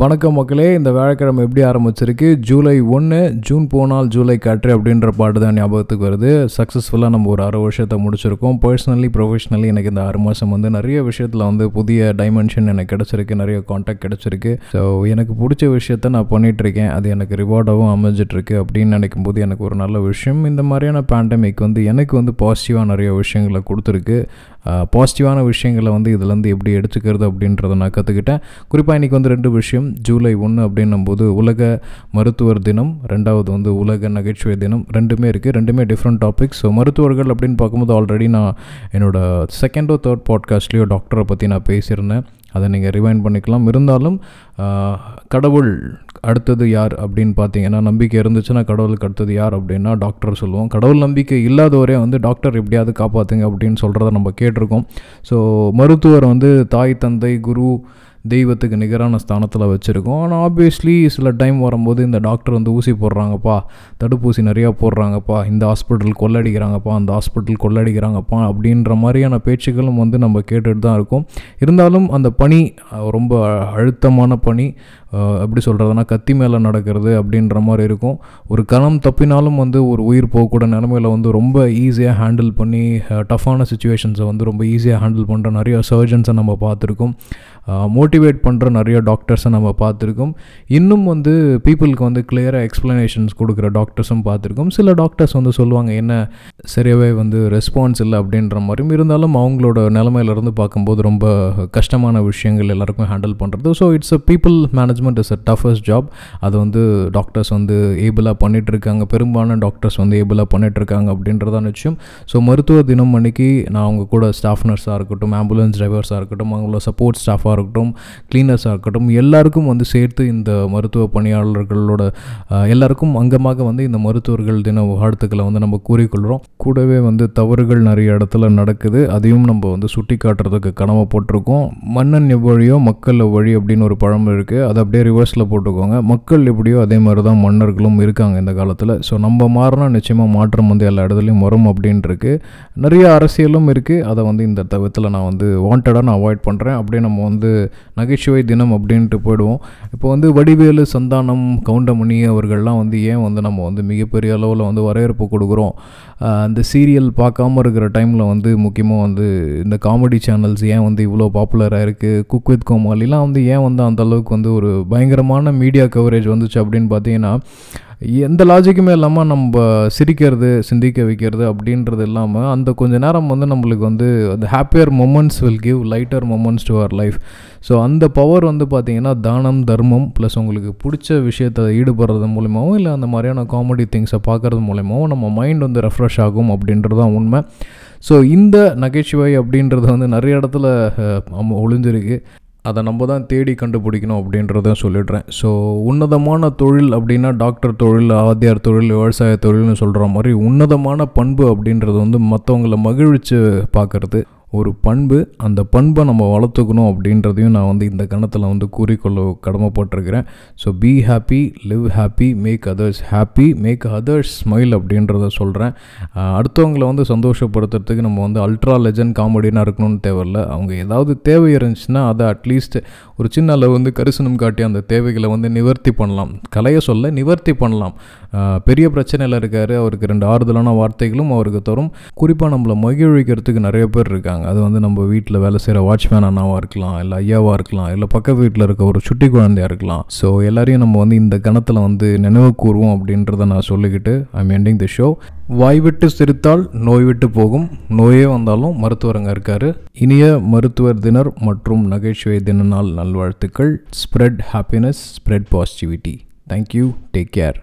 வணக்கம் மக்களே, இந்த வியாழக்கிழமை எப்படி ஆரம்பிச்சிருக்கு? ஜூலை 1, ஜூன் போனால் ஜூலை காற்று அப்படின்ற பாட்டு தான் ஞாபகத்துக்கு வருது. சக்ஸஸ்ஃபுல்லாக நம்ம ஒரு 6 வருஷத்தை முடிச்சிருக்கோம். பர்சனலி ப்ரொஃபஷ்னலி எனக்கு இந்த 6 மாதம் வந்து நிறைய விஷயத்தில் வந்து புதிய டைமென்ஷன் எனக்கு கிடச்சிருக்கு, நிறைய காண்டாக்ட் கிடச்சிருக்கு. ஸோ எனக்கு பிடிச்ச விஷயத்த நான் பண்ணிகிட்ருக்கேன், அது எனக்கு ரிவார்டாகவும் அமைஞ்சிட்ருக்கு அப்படின்னு நினைக்கும் போது எனக்கு ஒரு நல்ல விஷயம். இந்த மாதிரியான பேண்டமிக் வந்து எனக்கு வந்து பாசிட்டிவாக நிறைய விஷயங்களை கொடுத்துருக்கு. பாசிட்டிவான விஷயங்களை வந்து இதுலேருந்து எப்படி எடுத்துக்கிறது அப்படின்றத நான் கற்றுக்கிட்டேன். குறிப்பாக இன்றைக்கி வந்து 2 விஷயம். ஜூலை 1 அப்படின்னும் போது உலக மருத்துவர் தினம், 2வது வந்து உலக நகைச்சுவை தினம். ரெண்டுமே இருக்குது, ரெண்டுமே டிஃப்ரெண்ட் டாபிக்ஸ். ஸோ மருத்துவர்கள் அப்படின்னு பார்க்கும்போது ஆல்ரெடி நான் என்னோடய 2nd or 3rd பாட்காஸ்ட்லேயோ டாக்டரை பற்றி நான் பேசியிருந்தேன், அதை நீங்கள் ரிவைண்ட் பண்ணிக்கலாம். இருந்தாலும் கடவுள் அடுத்தது யார் அப்படின்னு பார்த்தீங்கன்னா, நம்பிக்கை இருந்துச்சுன்னா கடவுளுக்கு அடுத்தது யார் அப்படின்னா டாக்டர் சொல்லுவோம். கடவுள் நம்பிக்கை இல்லாதவரே வந்து டாக்டர் எப்படியாவது காப்பாற்றுங்க அப்படின்னு சொல்கிறத நம்ம கேட்டிருக்கோம். ஸோ மருத்துவர் வந்து தாய், தந்தை, குரு, தெய்வத்துக்கு நிகரான ஸ்தானத்தில் வச்சுருக்கோம். ஆனால் ஆப்வியஸ்லி சில டைம் வரும்போது இந்த டாக்டர் வந்து ஊசி போடுறாங்கப்பா, தடுப்பூசி நிறையா போடுறாங்கப்பா, இந்த ஹாஸ்பிட்டல் கொள்ளடிக்கிறாங்கப்பா, அந்த ஹாஸ்பிட்டல் கொள்ளடிக்கிறாங்கப்பா அப்படின்ற மாதிரியான பேச்சுக்களும் வந்து நம்ம கேட்டுகிட்டு தான் இருக்கோம். இருந்தாலும் அந்த பணி ரொம்ப அழுத்தமான பணி, எப்படி சொல்கிறதுனா கத்தி மேலே நடக்கிறது அப்படின்ற மாதிரி இருக்கும். ஒரு கணம் தப்பினாலும் வந்து ஒரு உயிர் போகக்கூட நிலமையில் வந்து ரொம்ப ஈஸியாக ஹேண்டில் பண்ணி டஃப்பான சுச்சுவேஷன்ஸை வந்து ரொம்ப ஈஸியாக ஹேண்டில் பண்ணுற நிறைய சர்ஜன்ஸை நம்ம பார்த்துருக்கோம். மோட்டிவேட் பண்ணுற நிறைய டாக்டர்ஸை நம்ம பார்த்துருக்கோம். இன்னும் வந்து பீப்புளுக்கு வந்து கிளியராக எக்ஸ்ப்ளனேஷன்ஸ் கொடுக்குற டாக்டர்ஸும் பார்த்துருக்கோம். சில டாக்டர்ஸ் வந்து சொல்லுவாங்க என்ன சரியாகவே வந்து ரெஸ்பான்ஸ் இல்லை அப்படின்ற மாதிரியும். இருந்தாலும் அவங்களோட நிலமையிலேருந்து பார்க்கும்போது ரொம்ப கஷ்டமான விஷயங்கள் எல்லாருக்கும் ஹேண்டில் பண்ணுறது. So it's a people management is a toughest job. அது வந்து டாக்டர்ஸ் வந்து ஏபிளாக பண்ணிகிட்ருக்காங்க, பெரும்பாலான டாக்டர்ஸ் வந்து ஏபிளாக பண்ணிகிட்ருக்காங்க அப்படின்றதான் நிச்சயம். ஸோ மருத்துவ தினம் அன்றைக்கி நான் அவங்க கூட ஸ்டாஃப் நர்ஸாக இருக்கட்டும், ஆம்புலன்ஸ் டிரைவர்ஸாக இருக்கட்டும், அவங்களோட சப்போர்ட் ஸ்டாஃபாக இருக்கட்டும், கிளீனர்ஸாக இருக்கட்டும், எல்லாருக்கும் வந்து சேர்த்து இந்த மருத்துவ பணியாளர்களோட எல்லாருக்கும் அங்கமாக வந்து இந்த மருத்துவர்கள் தின வாழ்த்துக்களை வந்து நம்ம கூறிக்கொள்கிறோம். கூடவே வந்து தவறுகள் நிறைய இடத்துல நடக்குது, அதையும் நம்ம வந்து சுட்டி காட்டுறதுக்கு கனவை போட்டிருக்கோம். மன்னன் எவ்வழியோ மக்கள் வழி அப்படின்னு ஒரு பழம் இருக்குது, அதை அப்படியே ரிவர்ஸில் போட்டுக்கோங்க. மக்கள் எப்படியோ அதே மாதிரி தான் மன்னர்களும் இருக்காங்க இந்த காலத்தில். ஸோ நம்ம மாறினா நிச்சயமாக மாற்றம் வந்து எல்லா இடத்துலையும் வரும் அப்படின்ட்டுருக்கு. நிறைய அரசியலும் இருக்குது, அதை வந்து இந்த தவிரத்தில் நான் வந்து வாண்டடாக நான் அவாய்ட் பண்ணுறேன். அப்படியே நம்ம வந்து நகைச்சுவை தினம் அப்படின்ட்டு போயிடுவோம். இப்போ வந்து வடிவேலு, சந்தானம், கவுண்டமணி அவர்கள்லாம் வந்து ஏன் வந்து நம்ம வந்து மிகப்பெரிய அளவில் வந்து வரவேற்பு கொடுக்குறோம்? அந்த சீரியல் பார்க்காம இருக்கிற டைமில் வந்து முக்கியமாக வந்து இந்த காமெடி சேனல்ஸ் ஏன் வந்து இவ்வளோ பாப்புலராக இருக்குது? குக் வித் கோமாளிலாம் வந்து ஏன் வந்து அந்தளவுக்கு வந்து ஒரு பயங்கரமான மீடியா கவரேஜ் வந்துச்சு அப்படின்னு பார்த்தீங்கன்னா, எந்த லாஜிக்குமே இல்லாமல் நம்ம சிரிக்கிறது, சிந்திக்க வைக்கிறது அப்படின்றது இல்லாமல் அந்த கொஞ்சம் நேரம் வந்து நம்மளுக்கு வந்து அந்த happier moments will give lighter moments to our life. So அந்த பவர் வந்து பார்த்திங்கன்னா தானம், தர்மம் ப்ளஸ் உங்களுக்கு பிடிச்ச விஷயத்தை ஈடுபடுறது மூலிமாவும் இல்லை அந்த மாதிரியான காமெடி திங்ஸை பார்க்குறது மூலிமாவும் நம்ம மைண்ட் வந்து ரெஃப்ரெஷ் ஆகும் அப்படின்றது தான் உண்மை. ஸோ இந்த நகைச்சுவை அப்படின்றது வந்து நிறைய இடத்துல ஒளிஞ்சிருக்கு, அதை நம்ம தான் தேடி கண்டுபிடிக்கணும் அப்படின்றத சொல்லிடுறேன். ஸோ உன்னதமான தொழில் அப்படின்னா டாக்டர் தொழில், ஆதியார் தொழில், விவசாய தொழில்னு சொல்கிற மாதிரி உன்னதமான பண்பு அப்படின்றது வந்து மற்றவங்கள மகிழ்ச்சி பார்க்குறது ஒரு பண்பு. அந்த பண்பை நம்ம வளர்த்துக்கணும் அப்படின்றதையும் நான் வந்து இந்த கணத்தில் வந்து கூறிக்கொள்ள கடமைப்பட்டிருக்கிறேன். So be happy, live happy, make others happy, make others smile அப்படின்றத சொல்கிறேன். அடுத்தவங்களை வந்து சந்தோஷப்படுத்துறதுக்கு நம்ம வந்து அல்ட்ரா லெஜண்ட் காமெடினா இருக்கணும்னு தேவையில்லை. அவங்க ஏதாவது தேவை இருந்துச்சுன்னா அதை அட்லீஸ்ட் ஒரு சின்ன அளவு வந்து கரிசனம் காட்டி அந்த தேவைகளை வந்து நிவர்த்தி பண்ணலாம். கலையை சொல்ல நிவர்த்தி பண்ணலாம். பெரிய பிரச்சனையில் இருக்கார், அவருக்கு 2 ஆறுதலான வார்த்தைகளும் அவருக்கு தரும். குறிப்பாக நம்மளை மகிழ்விக்கிறதுக்கு நிறைய பேர் இருக்காங்க. அது வந்து நம்ம வீட்டில் வேலை செய்கிற வாட்ச்மேன் அண்ணாவாக இருக்கலாம், இல்லை ஐயாவாக இருக்கலாம், இல்லை பக்கத்து வீட்டில் இருக்க ஒரு சுட்டி குழந்தையாக இருக்கலாம். ஸோ எல்லாரையும் நம்ம வந்து இந்த கணத்தில் வந்து நினைவு கூறுவோம் அப்படின்றத நான் சொல்லிக்கிட்டு I am ending the show. வாய் விட்டு சிரித்தால் நோய் விட்டு போகும், நோயே வந்தாலும் மருத்துவரங்க இருக்கார். இனிய மருத்துவர் தினர் மற்றும் நகைச்சுவை தின நாள் நல்வாழ்த்துக்கள். Spread happiness, spread positivity. Thank you, take care.